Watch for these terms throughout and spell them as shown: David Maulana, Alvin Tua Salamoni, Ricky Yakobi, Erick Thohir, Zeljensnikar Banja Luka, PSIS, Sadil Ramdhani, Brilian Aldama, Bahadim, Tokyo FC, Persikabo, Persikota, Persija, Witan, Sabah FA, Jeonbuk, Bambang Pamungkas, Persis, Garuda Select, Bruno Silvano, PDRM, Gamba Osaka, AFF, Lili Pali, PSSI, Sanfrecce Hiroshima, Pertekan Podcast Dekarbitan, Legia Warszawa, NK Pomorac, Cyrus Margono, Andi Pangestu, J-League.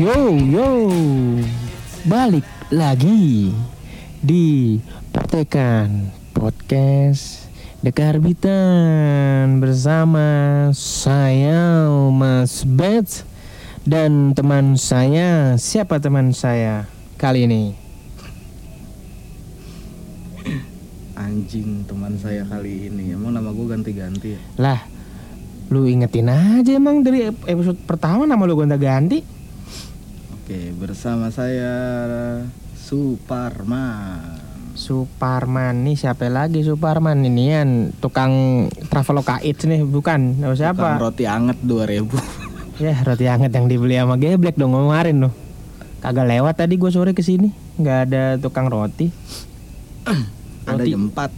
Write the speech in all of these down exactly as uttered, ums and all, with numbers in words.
Yo yo, balik lagi di Pertekan Podcast Dekarbitan bersama saya Mas Bets dan teman saya. Siapa teman saya kali ini? Anjing, teman saya kali ini. Emang nama gue ganti-ganti ya? Lah, lu ingetin aja emang dari episode pertama nama lu gonta-ganti. Oke, bersama saya Suparman. Suparman nih siapa lagi? Suparman ini kan tukang Traveloka Eats nih, bukan? Tahu siapa? Tukang roti anget dua ribu. Ya, roti anget yang dibeli sama Geblek dong kemarin loh. Kagak lewat tadi gua sore ke sini, enggak ada tukang roti. roti. Ada jam empat.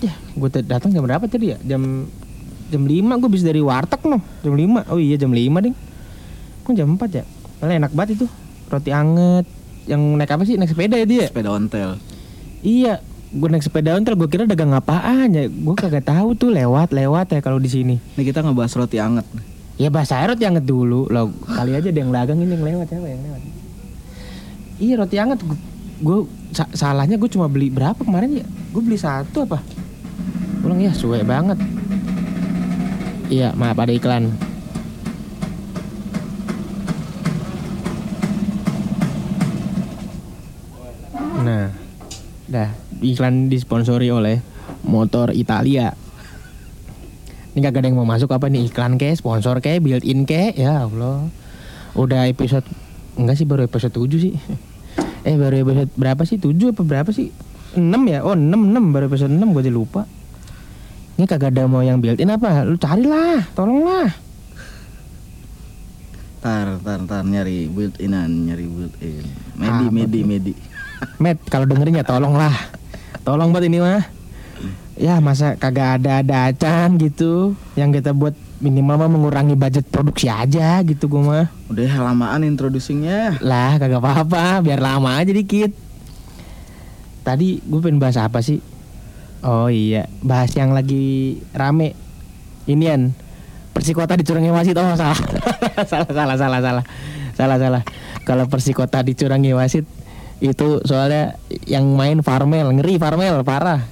Ya, gua datang jam berapa tadi ya? Jam jam lima gua bisa dari warteg noh. Jam lima. Oh iya jam lima, Ding. Kok jam empat ya? Padahal enak banget itu. Roti anget yang naik apa sih? Naik sepeda ya dia? Sepeda ontel. Iya, gue naik sepeda ontel, gue kira dagang apaan ya, gue kagak tahu tuh lewat-lewat ya kalau di sini. Nih kita ngebahas roti anget. Ya bahas aja roti anget dulu, loh kali aja ada yang dagang ini yang lewat, siapa yang lewat? Iya roti anget, gue sa- salahnya gue cuma beli berapa kemarin ya? Gue beli satu apa? Ulang ya, suwe banget. Iya, maaf ada iklan. Nah. Dah, iklan disponsori oleh Motor Italia. Ini kagak ada yang mau masuk apa nih, iklan kek, sponsor kek, built-in kek. Ya Allah. Udah episode, enggak sih baru episode tujuh sih. Eh baru episode berapa sih? tujuh apa berapa sih? enam ya? Oh enam, enam baru episode enam, gue aja lupa. Ini kagak ada mau yang built-in apa? Lu carilah, tolonglah. Tar, tar, tar, nyari built-inan, nyari built-in. Medi, ah, medi, medi. Met, kalau dengerin ya tolonglah. Tolong buat ini mah. Ya masa kagak ada ada acan gitu. Yang kita buat minimal mah mengurangi budget produksi aja gitu gue mah. Udah lamaan introducingnya. Lah kagak apa-apa, biar lama aja dikit. Tadi gue pengen bahas apa sih? Oh iya, bahas yang lagi rame. Inian Persikota dicurangi wasit. Oh salah. salah salah salah salah. Salah salah. Kalau Persikota dicurangi wasit itu soalnya yang main Farmel, ngeri Farmel, parah.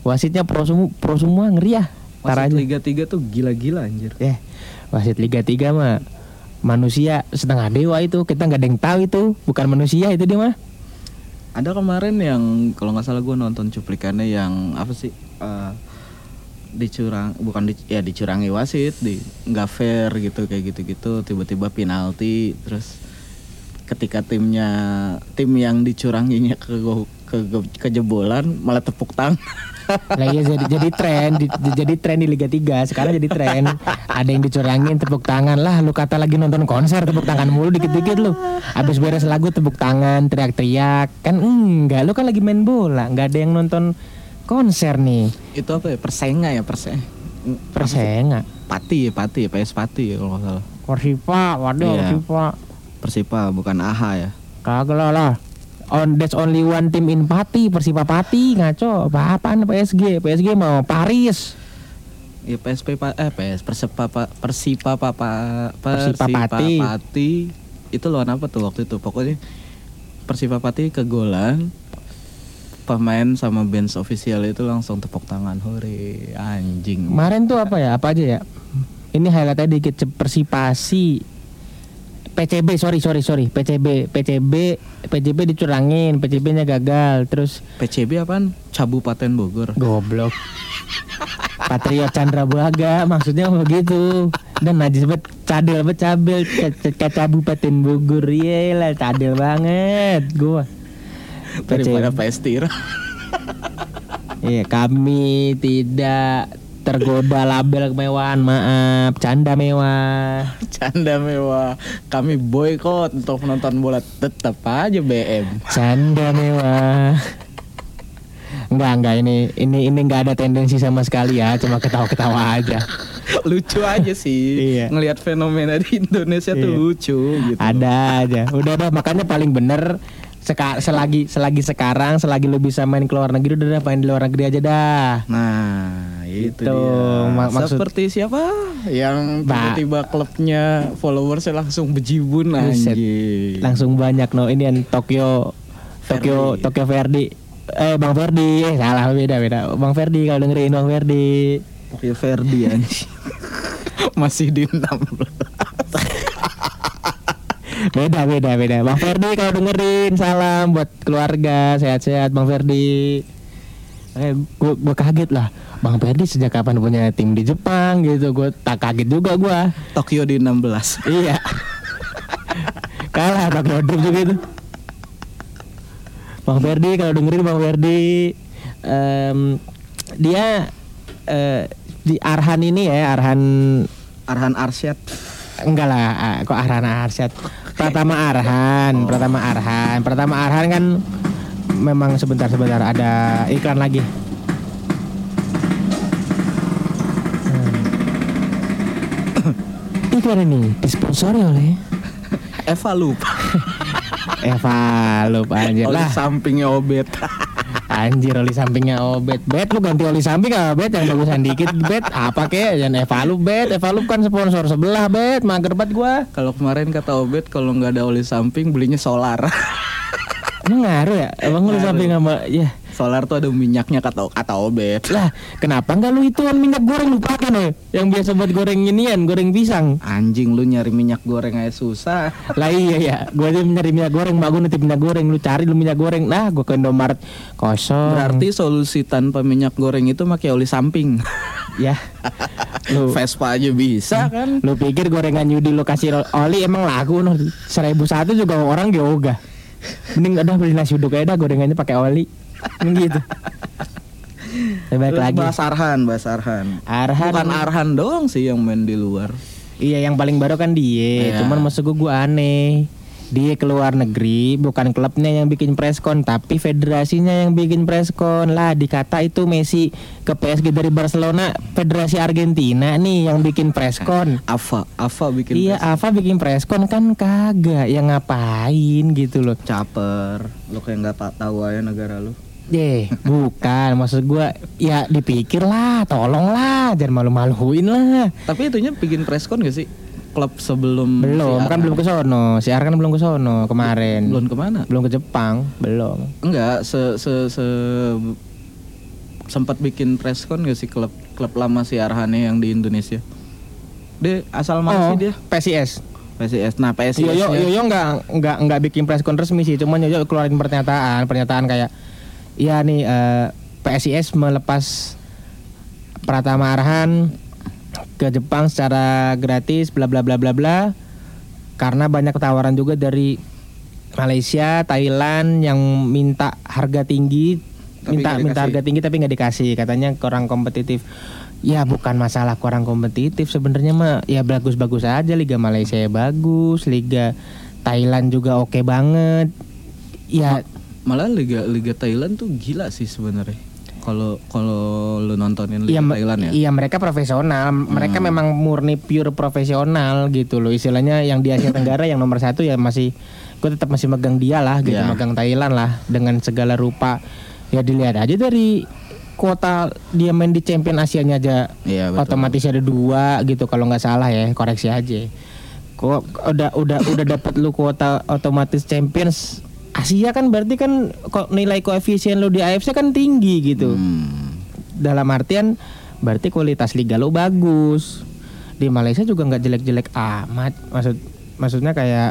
Wasitnya pro semua, pro semua ngeri ya. Wasit Liga tiga tuh gila-gila anjir. Eh, wasit Liga tiga mah manusia setengah dewa itu, kita nggak ada yang tahu itu, bukan manusia itu dia mah. Ada kemarin yang kalau nggak salah gue nonton cuplikannya yang apa sih uh, dicurang, bukan di, ya dicurangi wasit, di nggak fair gitu kayak gitu-gitu, tiba-tiba penalti terus. Ketika timnya tim yang dicuranginya ke ke kejebolan malah tepuk tangan. Lah iya jadi jadi tren, di, jadi tren di Liga tiga. Sekarang jadi tren. Ada yang dicurangin tepuk tangan. Lah lu kata lagi nonton konser tepuk tangan mulu dikit-dikit lu. Habis beres lagu tepuk tangan, teriak-teriak. Kan enggak, lu kan lagi main bola, enggak ada yang nonton konser nih. Itu apa ya? Persenga ya, Persenga. Persenga. Pati ya, Pati, P S Pati ya kalau enggak salah. Persipa, waduh yeah. Persipa. Persipa bukan A H ya? Kagak lah. On that's only one team in Pati, Persipa Pati, ngaco. Apa-apaan P S G? P S G mau Paris. Ya P S P eh P S Persipa Persipa Papa Persipa Pati. Pati. Itu lawan apa tuh waktu itu? Pokoknya Persipa Pati kegolan. Pemain sama bench official itu langsung tepuk tangan. Hore, anjing. Kemarin tuh apa ya? Apa aja ya? Ini highlight-nya dikit. Persipasi P C B sorry sorry sorry PCB PCB PCB dicurangin, P C B-nya gagal, terus P C B apaan? Cabupaten Bogor. Goblok. Patriot Chandra Braga maksudnya begitu. Dan najis bet cadel bet cabel Cabupaten Bogor. Yelah cadel banget gua. Daripada P S Tira. Iya, kami tidak tergoda label kemewahan, maaf, canda mewah. Canda mewah. Kami boykot untuk nonton bola, tetap aja B M. Canda mewah. Enggak, enggak ini ini ini enggak ada tendensi sama sekali ya, cuma ketawa-ketawa aja. Lucu aja sih. Iya. Ngelihat fenomena di Indonesia tuh iya. Lucu gitu. Ada aja. Udah dah, makanya paling bener Seka, selagi selagi sekarang selagi lu bisa main ke luar negeri udah dah, main di luar negeri aja dah. Nah, Itu dia. Maksud... Seperti siapa yang tiba-tiba ba... klubnya followersnya langsung bejibun anjing. Langsung banyak no ini yang Tokyo Tokyo Verdy. Tokyo Verdy. Eh Bang Verdy, eh salah beda-beda. Bang Verdy kalau dengerin Bang Verdy. Tokyo Verdy anjing. Masih di enam belas. Beda beda beda. Bang Verdy kalau dengerin salam buat keluarga, sehat-sehat Bang Verdy. Eh gua, gua kaget lah. Bang Verdy sejak kapan punya tim di Jepang gitu. Gua tak kaget juga gua. Tokyo di enam belas. Iya. Kalah Tokyo Drip juga itu. Bang Verdy kalau dengerin Bang Verdy um, dia uh, di Arhan ini ya, Arhan Arhan Arsyad. Enggak lah, kok Arhan Arsyad. Pratama Arhan, oh. Pratama Arhan, Pratama Arhan kan memang sebentar-sebentar ada iklan lagi. Hmm. Iklan ini disponsori oleh Evalube. Evalube anjir lah. Oli sampingnya Obet. Anjir oli sampingnya Obet. Bet lu ganti oli samping ah Bet yang bagusan dikit Bet. Apa kek jangan Evalube Bet. Evalube kan sponsor sebelah Bet. Mager banget gua. Kalau kemarin kata Obet kalau enggak ada oli samping belinya solar. Emang ngaruh ya? Emang ngaruh. Oli samping sama ya solar tuh ada minyaknya kata kata Obet. Lah, kenapa enggak lu ituan minyak goreng lu pakai nih? Yang biasa buat goreng inian, goreng pisang. Anjing lu nyari minyak goreng aja susah. Lah iya ya, gua aja nyari minyak goreng, Mbak gua nitip minyak goreng, lu cari lu minyak goreng. Nah, gua ke Indomaret kosong. Berarti solusi tanpa minyak goreng itu pakai oli samping. Ya. Lu Vespa aja bisa kan? Lu pikir gorengan Yudi lu kasih oli emang laku noh. seribu satu juga orang geoga. Mending ada beli nasi uduk aja dah gorengannya pakai oli. Begitu. Baik lagi. Bahas Arhan, bahas Arhan. Arhan. Bukan Arhan doang sih yang main di luar. Iya, yang paling baru kan dia. Ya. Cuman maksud gue, gue aneh. Dia keluar negeri, bukan klubnya yang bikin preskon, tapi federasinya yang bikin preskon. Lah dikata itu Messi ke P S G dari Barcelona, federasi Argentina nih yang bikin preskon. Afa, Afa bikin. Iya, preskon. Afa bikin preskon kan kagak, yang ngapain gitu loh. Caper, lo kayak nggak tahu aja negara lo. Eh, bukan maksud gua ya dipikir lah, tolong lah, jangan malu-maluin lah. Tapi itunya bikin preskon gak sih? Klub sebelum belum si kan belum ke sono, si Arhan belum ke sono kemarin. Belum kemana? Belum ke Jepang, belum. Enggak, se se, se sempat bikin preskon gak sih klub klub lama si Arhan yang di Indonesia? Dia asal mana oh, sih dia? P S I S. P S I S. Nah, P S I S. Yoyo Yoyo enggak enggak enggak bikin preskon resmi sih, cuman Yoyo keluarin pernyataan, pernyataan kayak ya nih eh, P S I S melepas Pratama Arhan ke Jepang secara gratis bla bla bla bla bla karena banyak tawaran juga dari Malaysia, Thailand yang minta harga tinggi, tapi minta minta harga tinggi tapi nggak dikasih, katanya kurang kompetitif. Ya bukan masalah kurang kompetitif sebenarnya mah, ya bagus-bagus aja, Liga Malaysia bagus, Liga Thailand juga oke okay banget. Ya Ma- malah liga liga Thailand tuh gila sih sebenarnya. Kalau kalau lu nontonin liga ya, Thailand ya. Iya, mereka profesional. Mereka hmm. memang murni pure profesional gitu loh. Istilahnya yang di Asia Tenggara yang nomor satu ya masih gue tetap masih megang dia lah gitu, yeah. megang Thailand lah dengan segala rupa. Ya dilihat aja dari kuota dia main di Champion Asianya aja. Yeah, otomatis ada dua gitu kalau enggak salah ya, koreksi aja. Kok udah udah udah dapat lu kuota otomatis Champions Asia kan berarti kan nilai koefisien lo di A F C kan tinggi gitu. Hmm. Dalam artian berarti kualitas liga lo bagus. Di Malaysia juga nggak jelek-jelek amat. Maksud maksudnya kayak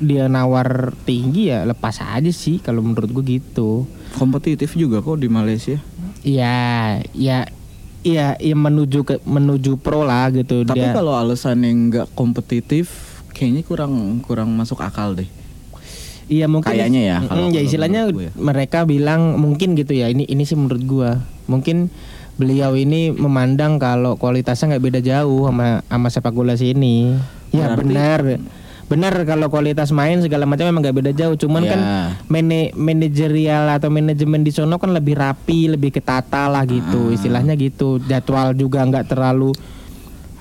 dia nawar tinggi ya lepas aja sih kalau menurut gue gitu. Kompetitif juga kok di Malaysia. Iya, ya iya ya menuju ke menuju pro lah gitu. Tapi kalau alasannya nggak kompetitif kayaknya kurang kurang masuk akal deh. Iya mungkin kayaknya ya. Kalau, ya istilahnya ya. Mereka bilang mungkin gitu ya. Ini ini sih menurut gua. Mungkin beliau ini memandang kalau kualitasnya nggak beda jauh sama sama sepak bola sini. Ya berarti, benar. Benar kalau kualitas main segala macam memang nggak beda jauh. Cuman ya. Kan mane, manajerial atau manajemen di sono kan lebih rapi, lebih ketata lah gitu. Ah. Istilahnya gitu. Jadwal juga nggak terlalu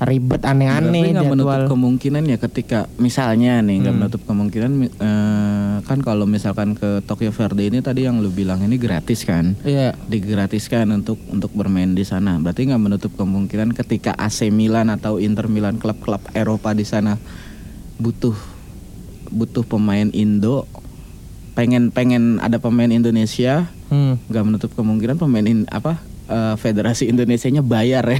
ribet aneh-aneh jadwal. Menutup kemungkinan ya ketika misalnya nih nggak hmm. menutup kemungkinan eh, kan kalau misalkan ke Tokyo Verdy ini tadi yang lu bilang ini gratis kan? Iya. Yeah. Digratiskan untuk untuk bermain di sana. Berarti nggak menutup kemungkinan ketika A C Milan atau Inter Milan klub-klub Eropa di sana butuh butuh pemain Indo, pengen pengen ada pemain Indonesia, nggak hmm. menutup kemungkinan pemain in, apa eh, Federasi Indonesianya bayar ya.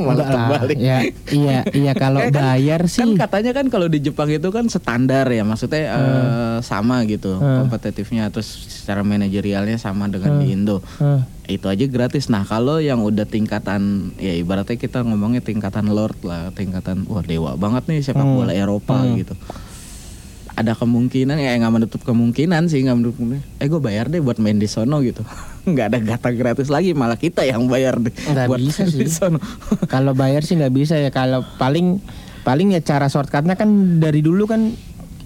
Malah terbalik. Ya, iya, iya kalau kan, bayar sih. Kan katanya kan kalau di Jepang itu kan standar ya, maksudnya hmm. uh, sama gitu hmm. kompetitifnya, terus secara manajerialnya sama dengan hmm. di Indo. Hmm. Itu aja gratis. Nah kalau yang udah tingkatan, ya ibaratnya kita ngomongnya tingkatan lord lah, tingkatan wah dewa banget nih sepak hmm. bola Eropa hmm. gitu. Ada kemungkinan ya nggak menutup kemungkinan sih nggak menutup kemungkinan. Eh gue bayar deh buat main di sono gitu. Nggak ada kata gratis lagi, malah kita yang bayar deh. Nggak bisa sih. Kalau bayar sih nggak bisa ya. Kalau paling paling ya cara shortcutnya kan dari dulu kan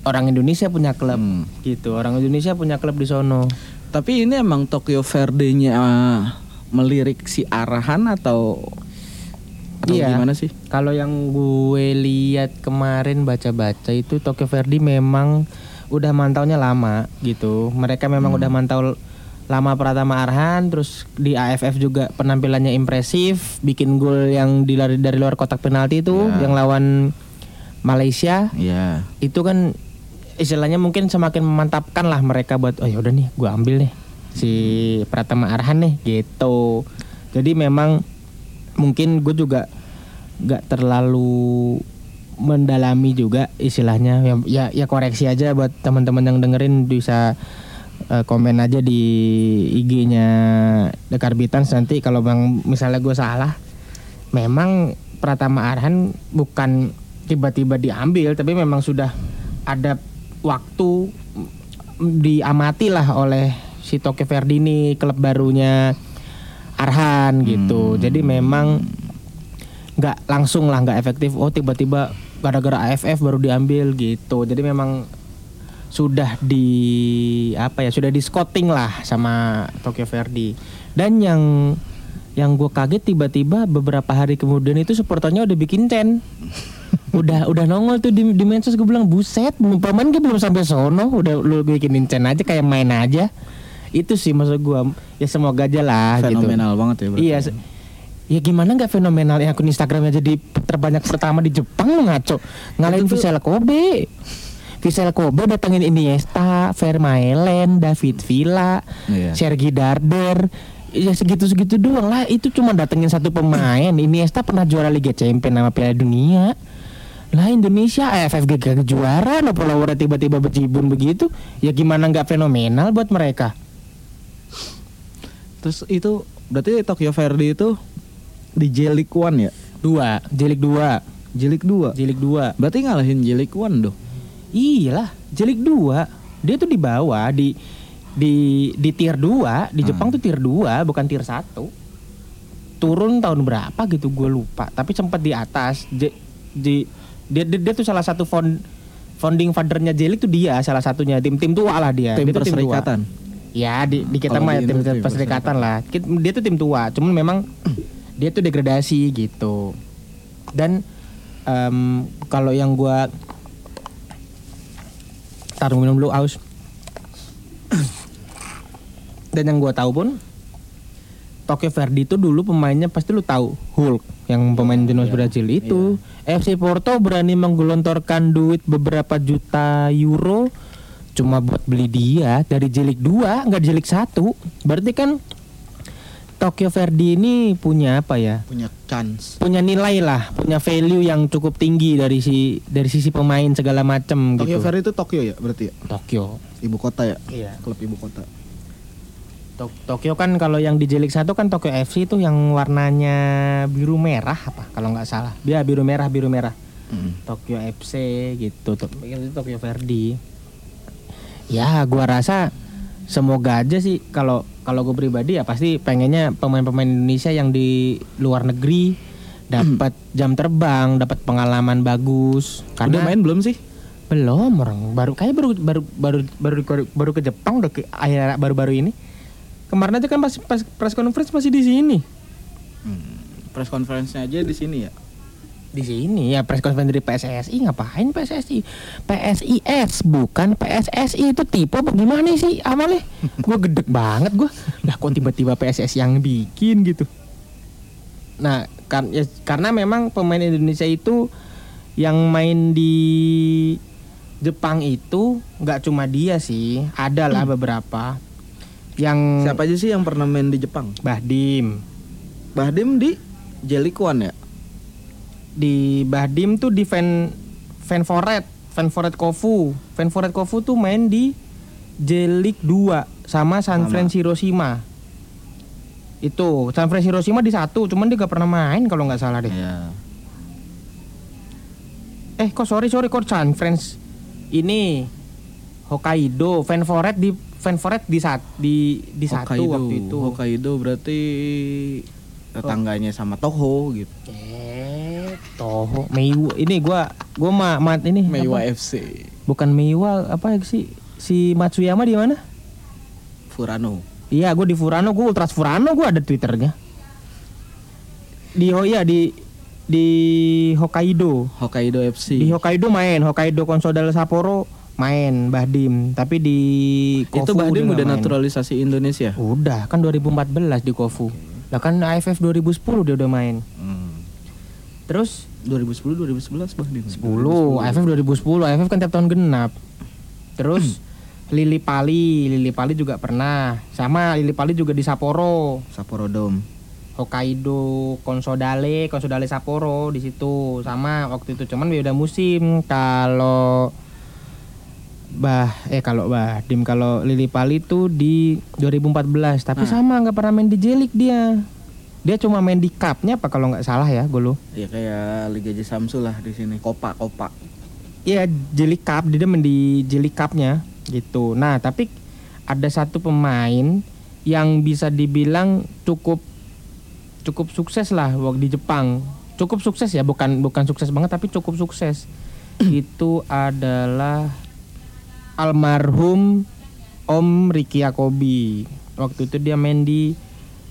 orang Indonesia punya klub hmm. gitu. Orang Indonesia punya klub di sono. Tapi ini emang Tokyo Verdy-nya uh, melirik si Arhan atau atau iya, gimana sih? Kalau yang gue lihat kemarin baca-baca itu Tokyo Verdy memang udah mantaunya lama gitu. Mereka memang hmm. udah mantau lama Pratama Arhan, terus di A F F juga penampilannya impresif, bikin gol yang dilari dari luar kotak penalti itu yeah. yang lawan Malaysia. Yeah. Itu kan istilahnya mungkin semakin memantapkan lah mereka buat oh ya udah nih gue ambil nih si Pratama Arhan nih gitu. Jadi memang mungkin gue juga gak terlalu mendalami juga istilahnya ya, ya koreksi aja buat teman-teman yang dengerin bisa uh, komen aja di I G-nya The Carbitans nanti kalau bang misalnya gue salah. Memang Pratama Arhan bukan tiba-tiba diambil, tapi memang sudah ada waktu diamati lah oleh si Tokyo Verdy ini, klub barunya Arhan gitu. Hmm. Jadi memang nggak langsung lah, nggak efektif. Oh tiba-tiba gara-gara A F F baru diambil gitu. Jadi memang sudah di apa ya, sudah di scouting lah sama Tokyo Verdy. Dan yang yang gue kaget tiba-tiba beberapa hari kemudian itu supporternya udah bikin ten. udah udah nongol tuh di, di medsos. Gue bilang buset, paman gue belum sampai sono udah lu bikinin ten aja, kayak main aja. Itu sih maksud gue, ya semoga aja lah fenomenal gitu. Fenomenal banget ya berarti. Iya, se- ya gimana gak fenomenal ya, akun Instagramnya jadi terbanyak pertama di Jepang, ngaco. Ngalahin Vise Kobe Vise Kobe datengin Iniesta, Vermaelen, David Villa, yeah. Sergi Darder. Ya segitu-segitu doang lah, itu cuma datengin satu pemain. Iniesta pernah juara Liga Champions sama Piala Dunia. Lah Indonesia A F F gak juara, no followernya tiba-tiba berjibun begitu. Ya gimana gak fenomenal buat mereka. Terus itu berarti Tokyo Verdy itu di J-League satu ya? Dua, J-League dua. J-League dua. J-League dua. Berarti ngalahin J-League satu dong. Iyalah, J-League dua. Dia tuh di bawah di di di tier dua, di Jepang ah. tuh tier dua, bukan tier satu. Turun tahun berapa gitu gue lupa, tapi sempat di atas. J, J, dia, dia dia tuh salah satu fond, founding fathernya J-League tuh dia salah satunya, tim-tim tua lah dia. Tim Perserikatan. Ya di, di kita mah ya tim perserikatan lah. Dia tuh tim tua, cuman memang dia tuh degradasi gitu. Dan um, kalau yang gua taruh minum dulu aus. Dan yang gua tahu pun Tokyo Verdy itu dulu pemainnya pasti lu tahu Hulk yang pemain jenis yeah. Brazil itu. Yeah. F C Porto berani menggelontorkan duit beberapa juta euro cuma buat beli dia dari J-League dua, nggak J-League satu. Berarti kan Tokyo Verdy ini punya apa ya? Punya chance. Punya nilai lah, punya value yang cukup tinggi dari si dari sisi pemain segala macam gitu. Tokyo Verdy itu Tokyo ya berarti ya? Tokyo. Ibu kota ya? Iya. Klub ibu kota. Tok- Tokyo kan kalau yang di J-League satu kan Tokyo F C itu yang warnanya biru merah apa kalau nggak salah. Ya biru merah, biru merah. Hmm. Tokyo F C gitu. Itu Tokyo Verdy. Ya, gua rasa semoga aja sih kalau kalau gua pribadi ya pasti pengennya pemain-pemain Indonesia yang di luar negeri dapat jam terbang, dapat pengalaman bagus. Karena udah main belum sih? Belum, orang baru kayak baru baru baru baru, baru ke Jepang udah ke, akhir baru-baru ini. Kemarin aja kan pas, pas press conference masih di sini. Hmm, press conference-nya aja di sini ya. di sini ya press conference dari P S S I. Ngapain P S S I? P S I S bukan P S S I. Itu tipe bagaimana sih Amale? Gue gedek banget gue. Lah kok tiba-tiba P S S I yang bikin gitu. Nah kar- ya, karena memang pemain Indonesia itu yang main di Jepang itu nggak cuma dia sih, ada lah hmm. beberapa. Yang siapa aja sih yang pernah main di Jepang? Bahadim. Bahadim di Jelikuan ya? Di Bahadim tuh di Fan Fanforet, Fanforet Kofu. Fanforet Kofu tuh main di J-League dua sama Sanfrecce Hiroshima. Itu Sanfrecce Hiroshima di satu, cuman dia gak pernah main kalau enggak salah deh. Yeah. Eh, kok sorry sorry kok Sanfrecce ini Hokkaido, Fanforet di Fanforet di saat di di Hokkaido. Satu waktu itu. Hokkaido berarti tetangganya sama Toho gitu. Eh, Toho, Meiwa. Ini gua gua ma, ma ini Meiwa apa? F C. Bukan Meiwa, apa sih? Si Matsuyama di mana? Furano. Iya, gua di Furano, gua Ultras Furano, gua ada Twitternya. Di oh iya di di Hokkaido, Hokkaido F C. Di Hokkaido main, Hokkaido Consadole Sapporo main Bahdim, tapi di Kofu itu Bahdim udah main. Naturalisasi Indonesia. Udah, kan dua ribu empat belas di Kofu. Okay. Lah kan A F F dua ribu sepuluh dia udah main. Hmm. Terus dua ribu sepuluh dua ribu sebelas Bahdim. sepuluh A F F dua ribu sepuluh A F F kan tiap tahun genap. Terus hmm. Lili Pali, Lili Pali juga pernah. Sama Lili Pali juga di Sapporo, Sapporo Dome. Hokkaido Consadole, Consadole Sapporo di situ. Sama waktu itu cuman beda musim. Kalau Bah, eh kalau Bahdim, kalau Lili Pali tuh di dua ribu empat belas, tapi nah. sama nggak pernah main di J-League dia. Dia cuma main di cup-nya apa kalau nggak salah ya, gue lu. Iya kayak Liga J Samsul lah di sini, Kopa Kopa. Iya J-League Cup, dia main di J-League Cup-nya gitu. Nah tapi ada satu pemain yang bisa dibilang cukup cukup sukses lah di Jepang. Cukup sukses ya, bukan bukan sukses banget tapi cukup sukses. Itu adalah almarhum Om Ricky Yakobi. Waktu itu dia main di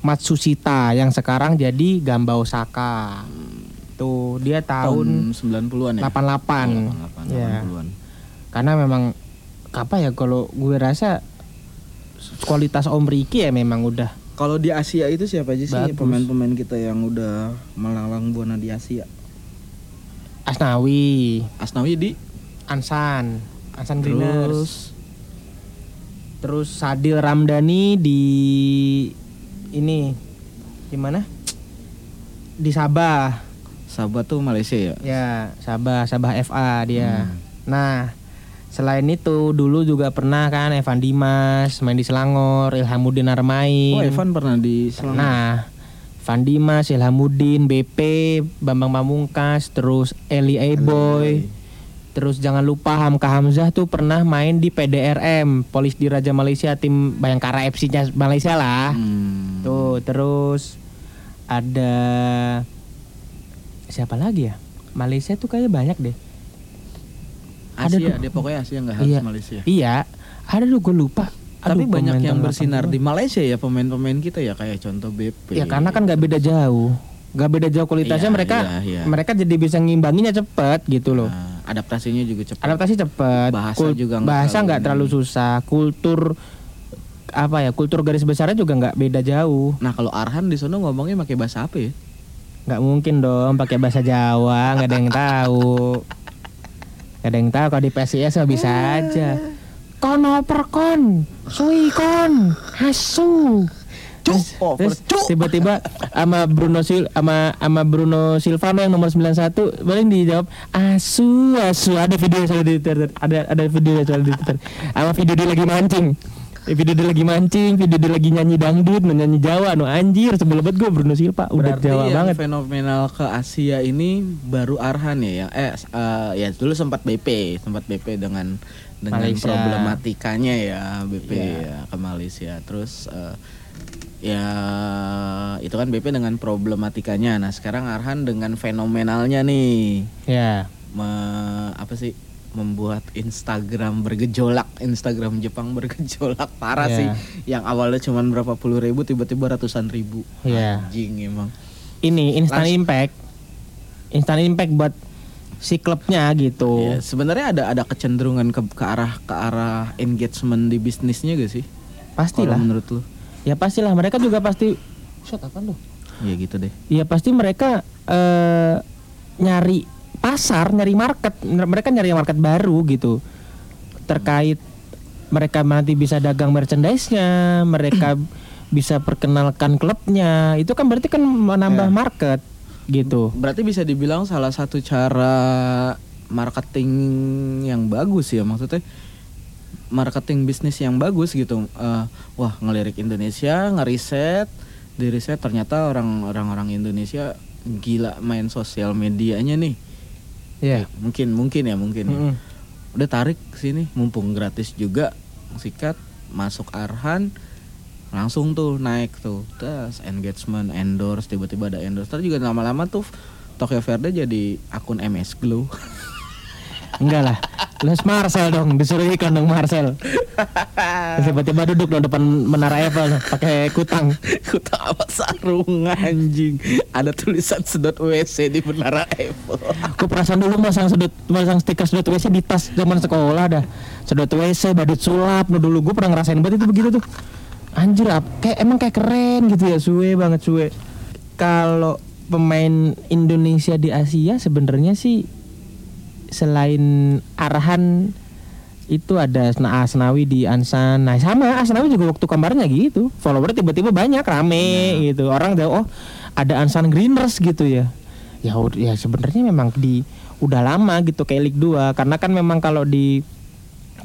Matsushita yang sekarang jadi Gamba Osaka. Tuh dia tahun, tahun sembilan puluhan ya. delapan puluh delapan Ya. delapan puluhan Karena memang apa ya, kalau gue rasa kualitas Om Ricky ya memang udah. Kalau di Asia itu siapa aja sih bagus. Pemain-pemain kita yang udah melanglang buana di Asia? Asnawi. Asnawi di Ansan. Ansan Greeners. Terus Sadil Ramdhani di ini di mana? Di Sabah. Sabah tuh Malaysia ya? Ya, Sabah, Sabah F A dia. Hmm. Nah, selain itu dulu juga pernah kan Evan Dimas main di Selangor, Ilhamuddin Armain. Oh, Evan pernah di Selangor. Nah, Evan Dimas, Ilhamuddin, B P, Bambang Pamungkas, terus Eli Aiboy. Terus jangan lupa Hamka Hamzah tuh pernah main di P D R M, Polis Diraja Malaysia, tim Bayangkara F C-nya Malaysia lah. Hmm. Tuh, terus ada siapa lagi ya? Malaysia tuh kayaknya banyak deh. Asia, ada deh pokoknya Asia enggak harus iya, Malaysia. Iya, ada tuh gue lupa. Aduh, tapi banyak yang bersinar di Malaysia ya pemain-pemain kita ya, kayak contoh B P. Ya karena kan enggak beda jauh. Enggak beda jauh kualitasnya iya, mereka. Iya, iya. Mereka jadi bisa ngimbanginnya cepat gitu loh. Nah. Adaptasinya juga cepat. Adaptasi cepat. Bahasa Kul- juga enggak. Bahasa enggak terlalu, terlalu susah. Kultur apa ya? Kultur garis besarnya juga enggak beda jauh. Nah, kalau Arhan di sono ngomongnya pakai bahasa apa ya? Enggak mungkin dong pakai bahasa Jawa, enggak ada yang tahu. Enggak ada yang tahu kalau di P S I S mah bisa aja. Kono perkon, suikon, hasu. Terus, terus tiba-tiba sama Bruno Sil sama sama Bruno Silvano yang nomor sembilan puluh satu paling dijawab asu asu. Ada video soal di Twitter, ada ada video soal di Twitter sama video dia lagi mancing, video dia lagi mancing, video dia lagi nyanyi dangdut, nyanyi Jawa, no anjir sebel banget gue Bruno Silva udah berarti Jawa banget. Berarti fenomenal ke Asia ini baru Arhan ya, eh uh, ya dulu sempat B P, sempat B P dengan dengan Malaysia. Problematikanya ya B P yeah. ya, ke Malaysia terus. Uh, Ya itu kan B P dengan problematikanya. Nah sekarang Arhan dengan fenomenalnya nih. Ya. Me- apa sih membuat Instagram bergejolak, Instagram Jepang bergejolak parah ya. Sih. Yang awalnya cuma berapa puluh ribu tiba-tiba ratusan ribu. Ya. Anjing emang. Ini instant Lans- impact. instant impact buat si klubnya gitu. Ya, sebenarnya ada ada kecenderungan ke, ke arah ke arah engagement di bisnisnya gak sih? Pastilah menurut lu. Ya pastilah, mereka juga pasti shot apaan tuh? Ya gitu deh. Ya pasti mereka eh, nyari pasar, nyari market. Mereka nyari market baru gitu. Terkait mereka nanti bisa dagang merchandise-nya, mereka bisa perkenalkan klubnya. Itu kan berarti kan menambah eh. market gitu. Berarti bisa dibilang salah satu cara marketing yang bagus ya, maksudnya marketing bisnis yang bagus gitu. Uh, wah, ngelirik Indonesia, ngeriset, diriset ternyata orang-orang Indonesia gila main sosial medianya nih. Iya, yeah. mungkin mungkin ya, mungkin. Mm-hmm. Ya. Udah tarik sini, mumpung gratis juga, sikat masuk Arhan langsung tuh naik tuh. Terus engagement, endorse, tiba-tiba ada endorse. Terus juga lama-lama tuh Tokyo Verdy jadi akun M S Glow. Enggak lah, les Marcel dong, disuruh ikon dong Marcel. Tiba-tiba duduk dong depan menara Eiffel pakai kutang. Kutang apa sarung anjing. Ada tulisan sedot W C di menara Eiffel. Aku perasaan dulu masang sedot, masang stiker sedot W C di tas zaman sekolah dah. Sedot W C, badut sulap, no dulu gue pernah ngerasain banget itu begitu tuh. Anjir, kayak emang kayak keren gitu ya, suwe banget suwe. Kalau pemain Indonesia di Asia sebenarnya sih selain Arhan itu ada Asnawi di Ansan. Nah sama Asnawi juga waktu kabarnya gitu, follower tiba-tiba banyak rame ya. Gitu. Orang tahu oh ada Ansan Greeners gitu ya. Ya ya sebenarnya memang di udah lama gitu kayak K League dua karena kan memang kalau di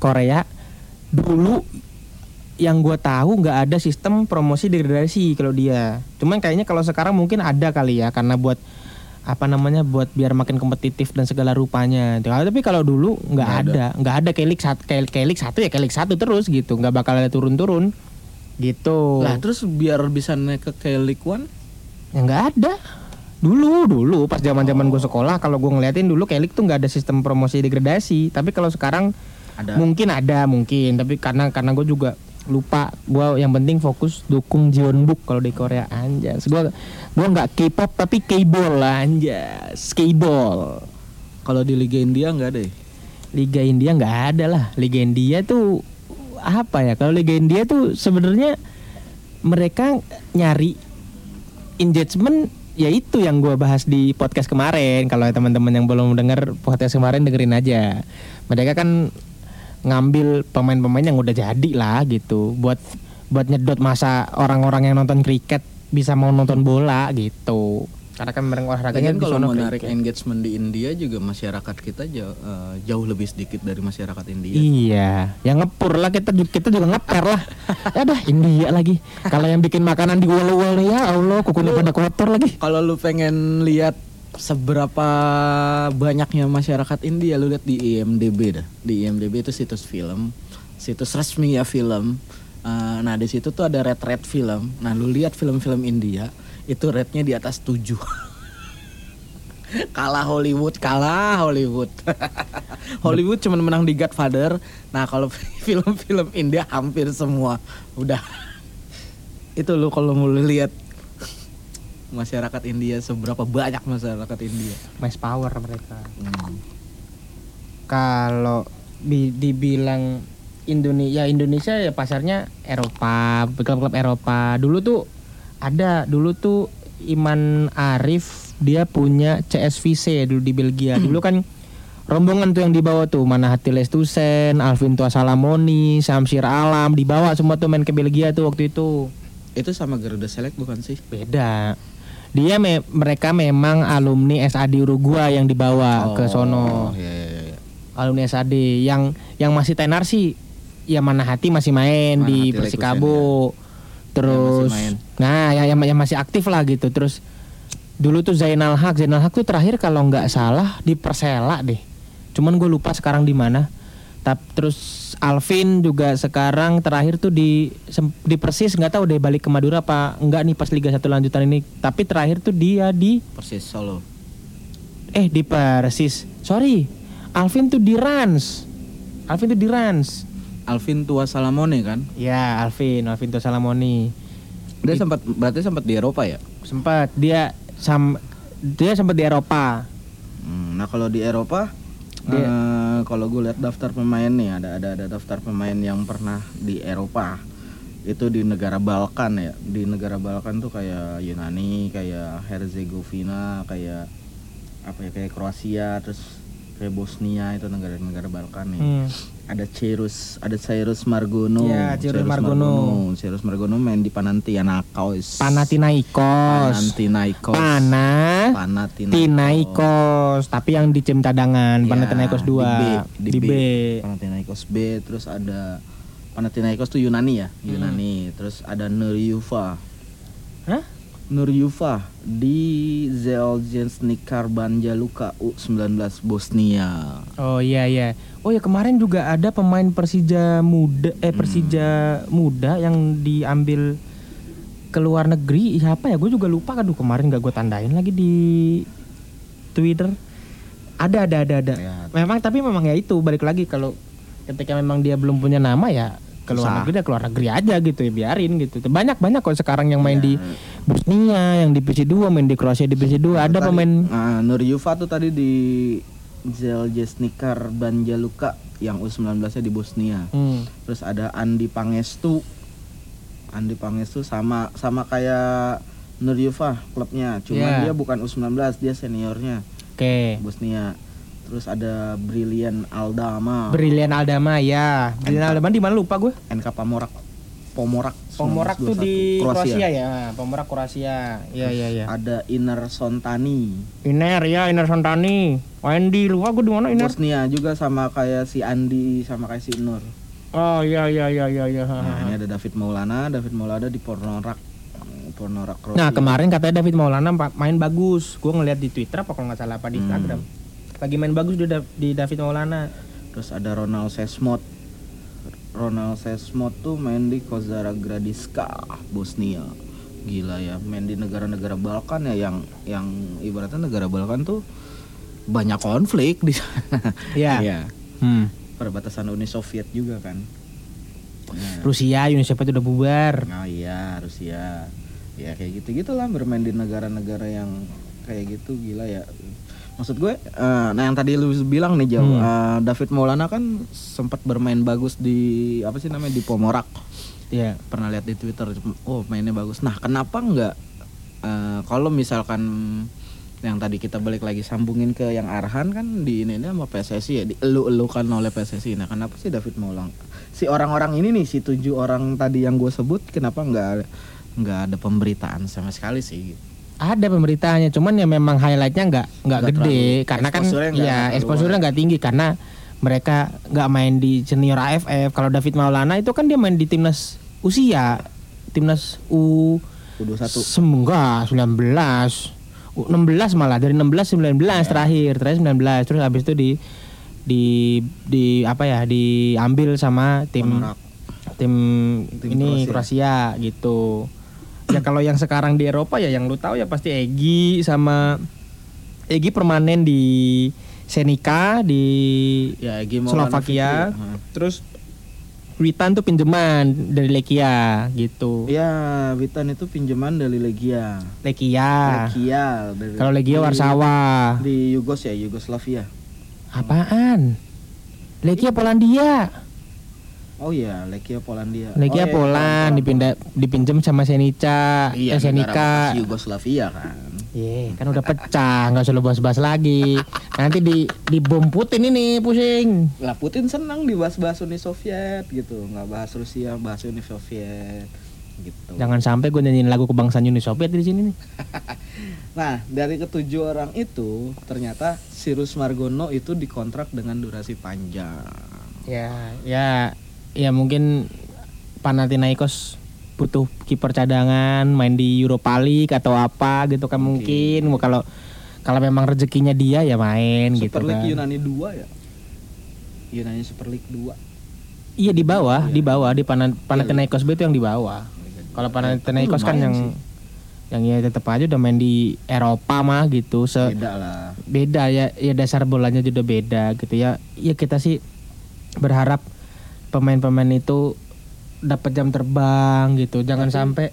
Korea dulu yang gue tahu nggak ada sistem promosi degradasi kalau dia. Cuman kayaknya kalau sekarang mungkin ada kali ya karena buat apa namanya buat biar makin kompetitif dan segala rupanya. Tapi kalau dulu nggak ada, nggak ada K-League satu, K-League satu ya K-League satu terus gitu, nggak bakal ada turun-turun gitu. Lah terus biar bisa naik ke K-League One? Ya nggak ada. Dulu dulu pas zaman-zaman oh. gue sekolah, kalau gue ngeliatin dulu K-League tuh nggak ada sistem promosi degradasi. Tapi kalau sekarang ada. Mungkin ada mungkin. Tapi karena karena gue juga lupa, gue yang penting fokus dukung Jeonbuk kalau di Korea anjas. Gue gue nggak K-pop tapi K-ball anjas, K-ball. Kalau di Liga India nggak ada. Ya? Liga India nggak ada lah. Liga India tuh apa ya? Kalau Liga India tuh sebenarnya mereka nyari engagement, ya itu yang gue bahas di podcast kemarin. Kalau teman-teman yang belum dengar podcast kemarin dengerin aja. Mereka kan ngambil pemain-pemain yang udah jadi lah gitu buat buat nyedot masa orang-orang yang nonton kriket bisa mau nonton bola gitu karena kan mereka olahraganya di sono. Kalau menarik engagement di India juga masyarakat kita jauh, uh, jauh lebih sedikit dari masyarakat India. Iya, yang ngepur lah kita kita juga ngeper lah. Aduh India lagi. Kalau yang bikin makanan di wall-wall ya Allah kukunya pada kotor lagi. Kalau lu pengen lihat seberapa banyaknya masyarakat India, lu lihat di I M D B dah. Di I M D B itu situs film, situs resmi ya film. Uh, nah di situ tuh ada rate-rate film. Nah lu lihat film-film India itu rate-nya di atas tujuh. Kalah Hollywood, kalah Hollywood. Hollywood cuma menang di Godfather. Nah kalau film-film India hampir semua udah. Itu lu kalau mau lihat masyarakat India, seberapa banyak masyarakat India. Mass power mereka. Hmm. Kalau dibilang Indonesia, Indonesia ya pasarnya Eropa, klub-klub Eropa. Dulu tuh ada, dulu tuh Iman Arif dia punya C S Vise dulu di Belgia. Dulu kan rombongan tuh yang dibawa tuh Manahati Lestusen, Alvin Tua Salamoni, Samsir Alam dibawa semua tuh main ke Belgia tuh waktu itu. Itu sama Garuda Select bukan sih? Beda. Dia me- mereka memang alumni S A D Uruguay yang dibawa oh, ke sono. Iya, iya, iya. Alumni S A D yang yang masih tenar sih. Ya Manahati masih main Manahati di Persikabo. Ya. Terus yang nah, yang, yang yang masih aktif lah gitu. Terus dulu tuh Zainal Haq, Zainal Haq tuh terakhir kalau enggak salah di Persela deh. Cuman gue lupa sekarang di mana. Tapi terus Alvin juga sekarang terakhir tuh di di Persis, nggak tahu deh balik ke Madura apa enggak nih pas Liga satu lanjutan ini. Tapi terakhir tuh dia di Persis Solo. Eh di Persis, sorry, Alvin tuh di Rans. Alvin tuh di Rans. Alvin Tua Salamoni kan? Ya Alvin, Alvin Tua Salamoni. Dia sempat berarti sempat di Eropa ya? Sempat dia sam dia sempat di Eropa. Nah kalau di Eropa, dia... uh, kalau gue lihat daftar pemain nih ada, ada ada daftar pemain yang pernah di Eropa itu di negara Balkan ya, di negara Balkan tuh kayak Yunani, kayak Herzegovina, kayak apa ya, kayak Kroasia, terus kayak Bosnia, itu negara-negara Balkan nih. Hmm. Ada Cyrus, ada Cyrus Margono. Ya, Cyrus, Cyrus Margono. Margono. Cyrus Margono main di Panathinaikos. Panathinaikos. Panathinaikos. Pana. Panathinaikos. Tapi yang di tim cadangan. Ya, Panathinaikos dua. Di B. Di, di B. B. Panathinaikos B. Terus ada Panathinaikos tuh Yunani ya, Yunani. Hmm. Terus ada Nur Yufa. Hah? Nur Yufa di Zeljensnikar Banja Luka U sembilan belas Bosnia. Oh iya iya. Oh ya kemarin juga ada pemain Persija muda eh Persija hmm. muda yang diambil ke luar negeri. Siapa ya? Gue juga lupa. Aduh kemarin enggak gue tandain lagi di Twitter. Ada ada ada ada. Ya. Memang tapi memang ya itu balik lagi kalau ketika memang dia belum punya nama ya ke luar negeri, keluar negeri aja gitu ya, biarin gitu. Banyak-banyak kok sekarang yang main ya. Di Bosnia, yang di P C dua, main di Kroasia di P C dua. Nah, ada tadi, pemain nah, Nur Yufa tuh tadi di Zeljensnikar Banja Luka yang U sembilan belasnya di Bosnia. Hmm. Terus ada Andi Pangestu. Andi Pangestu sama sama kayak Nur Yufa klubnya, cuman yeah. dia bukan U sembilan belas, dia seniornya. Oke. Okay. Bosnia. Terus ada Brilian Aldama. Brilian Aldama ya. Brilian Aldama di mana lupa gue? N K Pomorac. Pomorac. Pomorac tuh di Kroasia, Kroasia ya. Pomorac Kroasia. Iya iya iya. Ada Inner Santani. Inner ya, Inner Santani. Wendy lupa gue di mana Inner? Bosnia juga sama kayak si Andi sama kayak si Nur. Oh iya iya iya iya iya. Nah, ini ada David Maulana, David Maulana di Pomorac. Pomorac Kroasia. Nah, kemarin katanya David Maulana main bagus. Gue ngeliat di Twitter apa kalau enggak salah apa di Instagram. Hmm. Lagi main bagus di David Maulana. Terus ada Ronald Sesmot. Ronald Sesmot tuh main di Kozara Gradiska, Bosnia. Gila ya, main di negara-negara Balkan ya yang yang ibaratnya negara Balkan tuh banyak konflik di sana. Iya. Ya. Hmm. Perbatasan Uni Soviet juga kan. Ya. Rusia, Uni Soviet udah bubar. Oh iya, Rusia. Ya kayak gitu-gitulah bermain di negara-negara yang kayak gitu gila ya. Maksud gue, uh, nah yang tadi lu bilang nih jauh, hmm. uh, David Maulana kan sempat bermain bagus di apa sih namanya di Pomorac. Iya. Yeah. Pernah lihat di Twitter, oh mainnya bagus. Nah kenapa nggak uh, kalau misalkan yang tadi kita balik lagi sambungin ke yang Arhan kan di ini sama P S S I ya, dielu-elukan oleh P S S I. Nah kenapa sih David Maulana? Si orang-orang ini nih, si tujuh orang tadi yang gue sebut, kenapa nggak nggak ada pemberitaan sama sekali sih? Gitu. Ada pemberitaannya, cuman ya memang highlightnya nggak nggak gede karena kan ya exposure-nya nggak tinggi karena mereka nggak main di senior A F F. Kalau David Maulana itu kan dia main di timnas usia timnas u sembilan belas u enam belas malah dari enam belas sembilan belas yeah. terakhir terakhir sembilan belas terus habis itu di di di apa ya diambil sama tim tim, tim ini Kroasia gitu. Ya kalau yang sekarang di Eropa ya yang lu tahu ya pasti Egi sama Egi permanen di Senica di ya, Egi Slovakia. Fitri, ya. Terus Witan tuh pinjaman dari Legia gitu. Iya, Witan itu pinjaman dari Legia. Legia. Legia. Kalau Legia Warszawa di Yugos ya, Yugoslavia. Apaan? Legia Polandia. Oh iya, Legia Polandia. Legia oh, iya, Poland dipindah dipinjam sama Senica, iya, eh, Senica. Yugoslavia kan. Iya, yeah, kan udah pecah, enggak usah lu bahas-bahas lagi. Nanti di dibom Putin ini pusing. Lah Putin senang dibahas-bahas Uni Soviet gitu, enggak bahas Rusia, bahas Uni Soviet gitu. Jangan sampai gue nyanyiin lagu kebangsaan Uni Soviet di sini nih. Nah, dari ketujuh orang itu ternyata Cyrus Margono itu dikontrak dengan durasi panjang. Ya, ya. Ya mungkin Panathinaikos butuh kiper cadangan main di Europa League atau apa gitu kan mungkin. mungkin. Kalau kalau memang rezekinya dia ya main Super gitu kan. Super League Yunani dua ya. Yunani Super League dua. Iya di bawah, ya. di bawah di Panathinaikos B itu yang di bawah. Kalau Panathinaikos kan yang sih. yang ya tetap aja udah main di Eropa mah gitu. Se- beda lah. Beda ya, ya dasar bolanya juga beda gitu ya. Ya kita sih berharap pemain-pemain itu dapat jam terbang gitu. Jangan sampai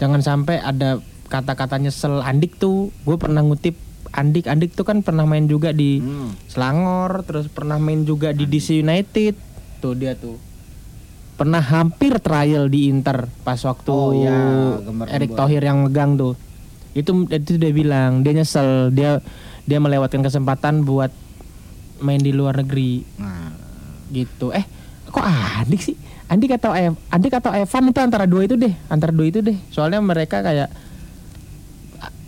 jangan sampai ada kata-kata nyesel. Andik tuh gue pernah ngutip Andik Andik tuh kan pernah main juga di hmm. Selangor, terus pernah main juga di D C United. Tuh dia tuh pernah hampir trial di Inter pas waktu oh, ya, Erick Thohir yang megang tuh. Itu itu dia bilang dia nyesel, dia dia melewatkan kesempatan buat main di luar negeri. Nah. Gitu. Eh, kok Andik sih? Andik atau Ev- Andik atau Evan itu antara dua itu deh, antara dua itu deh. Soalnya mereka kayak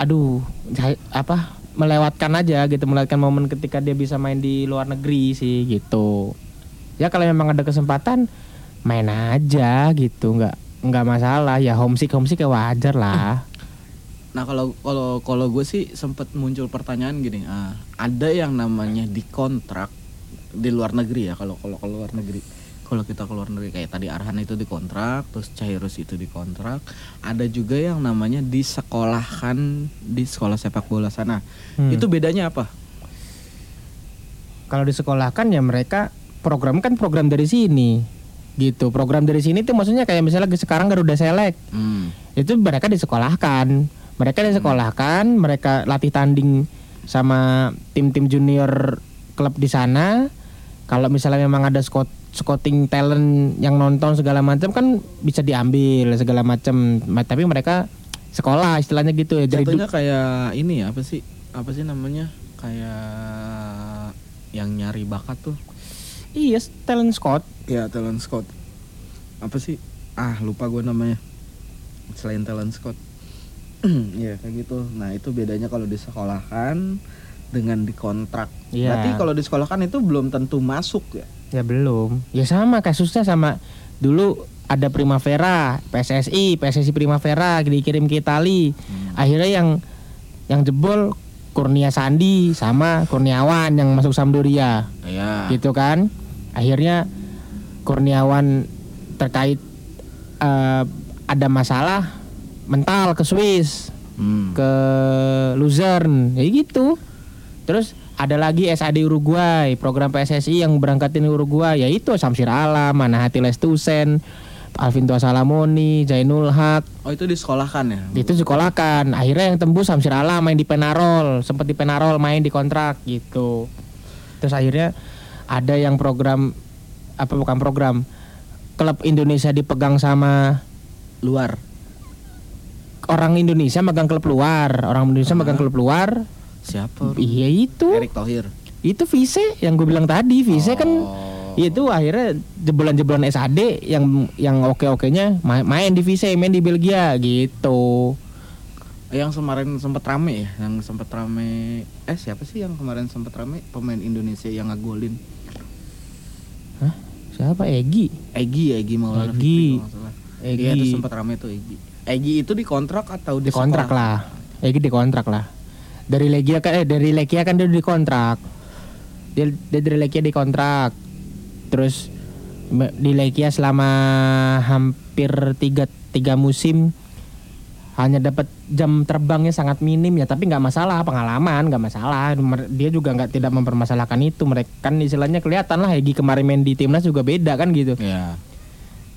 aduh, apa? melewatkan aja gitu, melewatkan momen ketika dia bisa main di luar negeri sih gitu. Ya kalau memang ada kesempatan main aja gitu, nggak nggak masalah ya, homesick homesick ya wajar lah. Nah kalau kalau kalau gue sih sempet muncul pertanyaan gini, ah, ada yang namanya dikontrak di luar negeri ya, kalau kalau ke luar negeri. Kalau kita keluar negeri kayak tadi Arhan itu dikontrak, terus Cyrus itu dikontrak, ada juga yang namanya disekolahkan di sekolah sepak bola sana. Hmm. Itu bedanya apa? Kalau disekolahkan ya mereka program kan program dari sini, gitu. Program dari sini itu maksudnya kayak misalnya sekarang Garuda Select, hmm. itu mereka disekolahkan, mereka disekolahkan, hmm. mereka latih tanding sama tim-tim junior klub di sana. Kalau misalnya memang ada skot scouting talent yang nonton segala macam kan bisa diambil segala macam, tapi mereka sekolah istilahnya gitu ya. Jatuhnya kayak ini ya, apa sih apa sih namanya, kayak yang nyari bakat tuh. Iya, talent scout. Iya, talent scout. Apa sih? Ah, lupa gue namanya. Selain talent scout. Iya, kayak gitu. Nah, itu bedanya kalau disekolahkan dengan dikontrak. Iya. Berarti kalau disekolahkan itu belum tentu masuk ya. Ya belum. Ya sama kasusnya sama dulu ada Primavera, P S S I, P S S I Primavera dikirim ke Itali. Hmm. Akhirnya yang yang jebol Kurnia Sandi sama Kurniawan yang masuk Sampdoria. Ya. Gitu kan? Akhirnya Kurniawan terkait uh, ada masalah mental ke Swiss, hmm. ke Luzern, ya gitu. Terus ada lagi S A D Uruguay, program P S S I yang berangkatin Uruguay, yaitu Samsir Alam, Manahati Lestusen, Alvin Tua Salamoni, Zainul Haq. Oh itu disekolahkan ya? Itu disekolahkan, akhirnya yang tembus Samsir Alam main di Penarol, sempat di Penarol main di kontrak gitu. Terus akhirnya ada yang program, apa bukan program, klub Indonesia dipegang sama luar. Orang Indonesia megang klub luar, orang Indonesia uh-huh. megang klub luar. Siapa? Iya itu. Erick Thohir. Itu Vise yang gue bilang tadi. Vise oh. kan itu akhirnya jebolan-jebolan S A D yang yang oke-okenya main di Vise, main di Belgia gitu. Yang kemarin sempat rame ya, yang sempat rame eh siapa sih yang kemarin sempat rame pemain Indonesia yang ngegolin? Hah? Siapa? Egi. Egi, Egi Maulana. Egi. Egi itu sempat rame tuh Egi. Egi itu dikontrak atau di dikontrak lah. Egi dikontrak lah. Dari Legia kan eh dari Legia kan dia dikontrak. Dia, dia dari Legia dikontrak. Terus di Legia selama hampir tiga musim hanya dapat jam terbangnya sangat minim ya, tapi enggak masalah, pengalaman enggak masalah. Dia juga enggak tidak mempermasalahkan itu. Mereka kan istilahnya kelihatan lah, Egi kemarin main di timnas juga beda kan gitu. Yeah.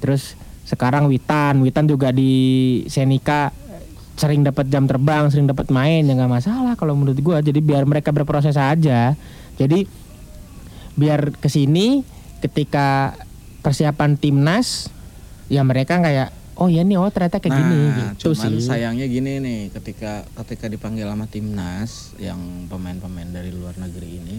Terus sekarang Witan, Witan juga di Senica sering dapat jam terbang, sering dapat main, ya nggak masalah kalau menurut gue. Jadi biar mereka berproses aja. Jadi biar kesini ketika persiapan timnas, ya mereka kayak oh ya nih, oh ternyata kayak nah, gini. Gitu cuman sih. Sayangnya gini nih, ketika ketika dipanggil sama timnas yang pemain-pemain dari luar negeri ini,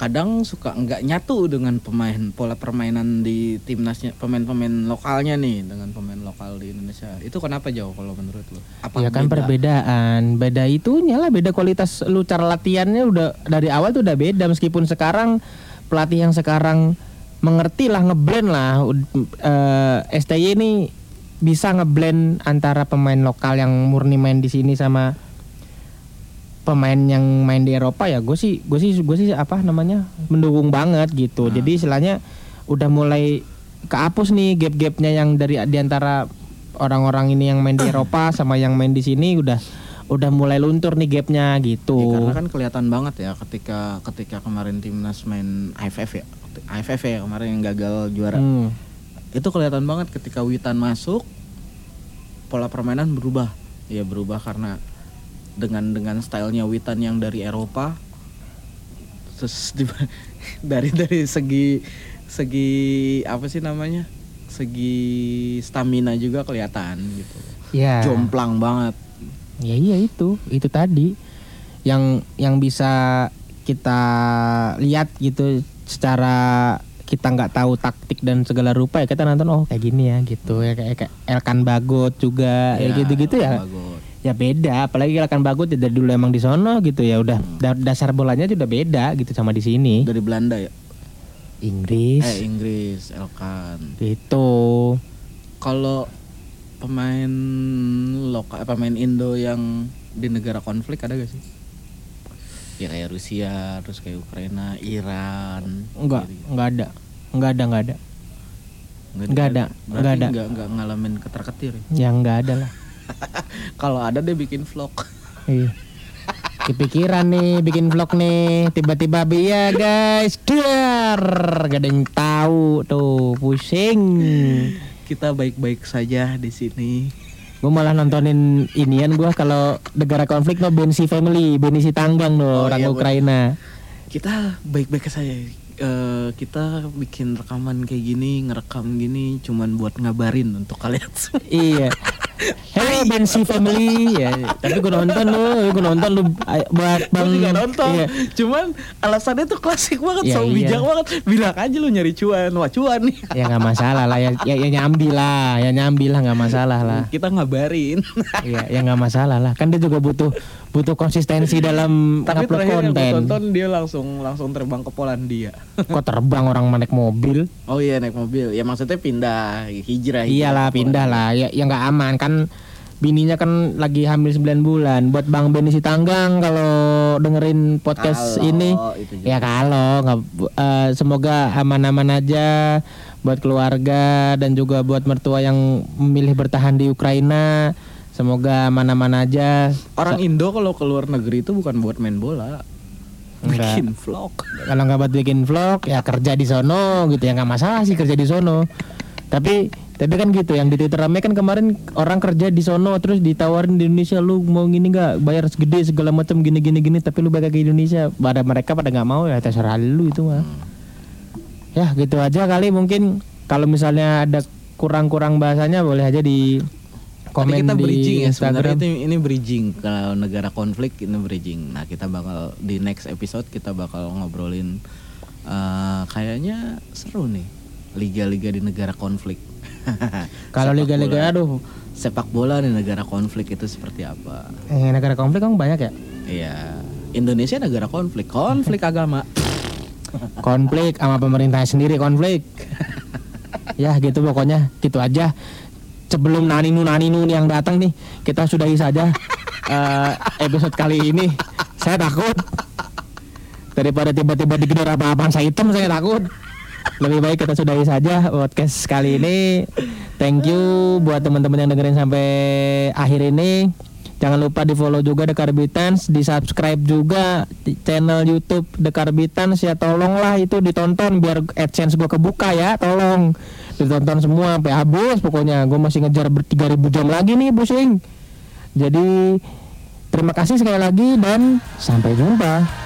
kadang suka nggak nyatu dengan pemain pola permainan di timnasnya, pemain-pemain lokalnya nih dengan pemain lokal di Indonesia. Itu kenapa jauh kalau menurut lo? Apa ya kan beda? Perbedaan, beda itunya lah, beda kualitas lu, cara latihannya udah dari awal tuh udah beda. Meskipun sekarang pelatih yang sekarang mengerti lah, ngeblend lah, uh, S T Y ini bisa ngeblend antara pemain lokal yang murni main di sini sama pemain yang main di Eropa. Ya gue sih gue sih gue sih apa namanya mendukung banget gitu. Nah. Jadi istilahnya udah mulai kehapus nih gap-gapnya yang dari diantara orang-orang ini yang main di Eropa sama yang main di sini udah udah mulai luntur nih gapnya gitu. Ya, karena kan kelihatan banget ya ketika ketika kemarin timnas main A F F ya, A F F ya kemarin yang gagal juara. Hmm. Itu kelihatan banget ketika Witan masuk pola permainan berubah. Ya berubah karena dengan dengan stylenya Witan yang dari Eropa. Terus di, dari dari segi segi apa sih namanya? Segi stamina juga kelihatan gitu. Yeah. Jomplang banget. Ya iya itu, itu tadi yang yang bisa kita lihat gitu secara kita nggak tahu taktik dan segala rupa ya kita nonton oh kayak gini ya gitu ya kayak, kayak Elkan Bagot juga ya, ya gitu-gitu ya Bagot. Ya beda apalagi Elkan Bagot ya dari dulu emang di sono gitu ya udah hmm. dasar bolanya itu udah beda gitu sama di sini dari Belanda ya Inggris eh Inggris Elkan itu kalau pemain lokal pemain Indo yang di negara konflik ada gak sih? Ya kayak Rusia, terus kayak Ukraina, Iran. Enggak, gitu. enggak ada. Enggak ada, enggak ada. Enggak ada, enggak ada. Enggak enggak ngalamin ketar-ketir. Ya enggak ada lah. Kalau ada dia bikin vlog. Iya. Kepikiran nih bikin vlog nih, tiba-tiba iya guys, dar. Enggak ada yang tahu tuh, pusing. Kita baik-baik saja di sini. Gue malah nontonin inian gue kalau negara konflik no Bensi Family, Bensi Tanggang no oh, orang iya, Ukraina. Kita baik-baik saja. E, kita bikin rekaman kayak gini, ngerekam gini cuman buat ngabarin untuk kalian. Iya. Hey Bensi Family ya. Tapi gue nonton lo, gue nonton lo buat Bang. Gue juga nonton. Iya. Cuman alasannya tuh klasik banget, ya, so iya. bijak banget. Bilang aja lu nyari cuan, wah cuan nih. Ya enggak masalah lah, ya, ya, ya nyambi lah, ya nyambi lah enggak masalah lah. Kita ngabarin. Iya, ya enggak masalah lah. Kan dia juga butuh butuh konsistensi dalam upload konten. Tapi terakhir yang gue tonton dia langsung langsung terbang ke Polandia. Kok terbang orang naik mobil? Oh iya naik mobil. Ya maksudnya pindah, hijrah. Iyalah pindah lah, ya ya enggak aman kan. Bininya kan lagi hamil sembilan bulan. Buat Bang Beni Sitanggang kalau dengerin podcast kalo, ini ya kalau nggak uh, semoga aman-aman aja buat keluarga dan juga buat mertua yang memilih bertahan di Ukraina. Semoga aman-aman aja. Orang so, Indo kalau keluar negeri itu bukan buat main bola. Enggak. Bikin vlog. Kalau nggak buat bikin vlog ya kerja di sono gitu ya nggak masalah sih kerja di sono. Tapi Tapi kan gitu, yang di Twitter rame kan kemarin orang kerja di sono terus ditawarin di Indonesia lu mau gini nggak bayar segede segala macam gini gini gini tapi lu balik ke Indonesia pada mereka pada nggak mau ya terserah lu itu mah. Ya gitu aja kali mungkin kalau misalnya ada kurang-kurang bahasanya boleh aja di komen kita di ya, Instagram. Ini, ini bridging kalau negara konflik ini bridging. Nah kita bakal di next episode kita bakal ngobrolin uh, kayaknya seru nih liga-liga di negara konflik. Kalau liga-liga aduh sepak bola nih negara konflik itu seperti apa? Eh negara konflik kan banyak ya? Iya. Indonesia negara konflik, konflik agama. Konflik sama pemerintah sendiri konflik. Ya gitu pokoknya, gitu aja. Sebelum naninu-naninu yang datang nih, kita sudahi saja uh, episode kali ini. Saya takut daripada tiba-tiba digedor apa-apaan saya hitam saya takut. Lebih baik kita sudahi saja podcast kali ini. Thank you buat teman-teman yang dengerin sampai akhir ini. Jangan lupa di follow juga The Carbitans, di subscribe juga di channel YouTube The Carbitans ya tolonglah itu ditonton biar AdSense gua kebuka ya tolong ditonton semua sampai habis pokoknya gua masih ngejar tiga ribu jam lagi nih pusing. Jadi terima kasih sekali lagi dan sampai jumpa.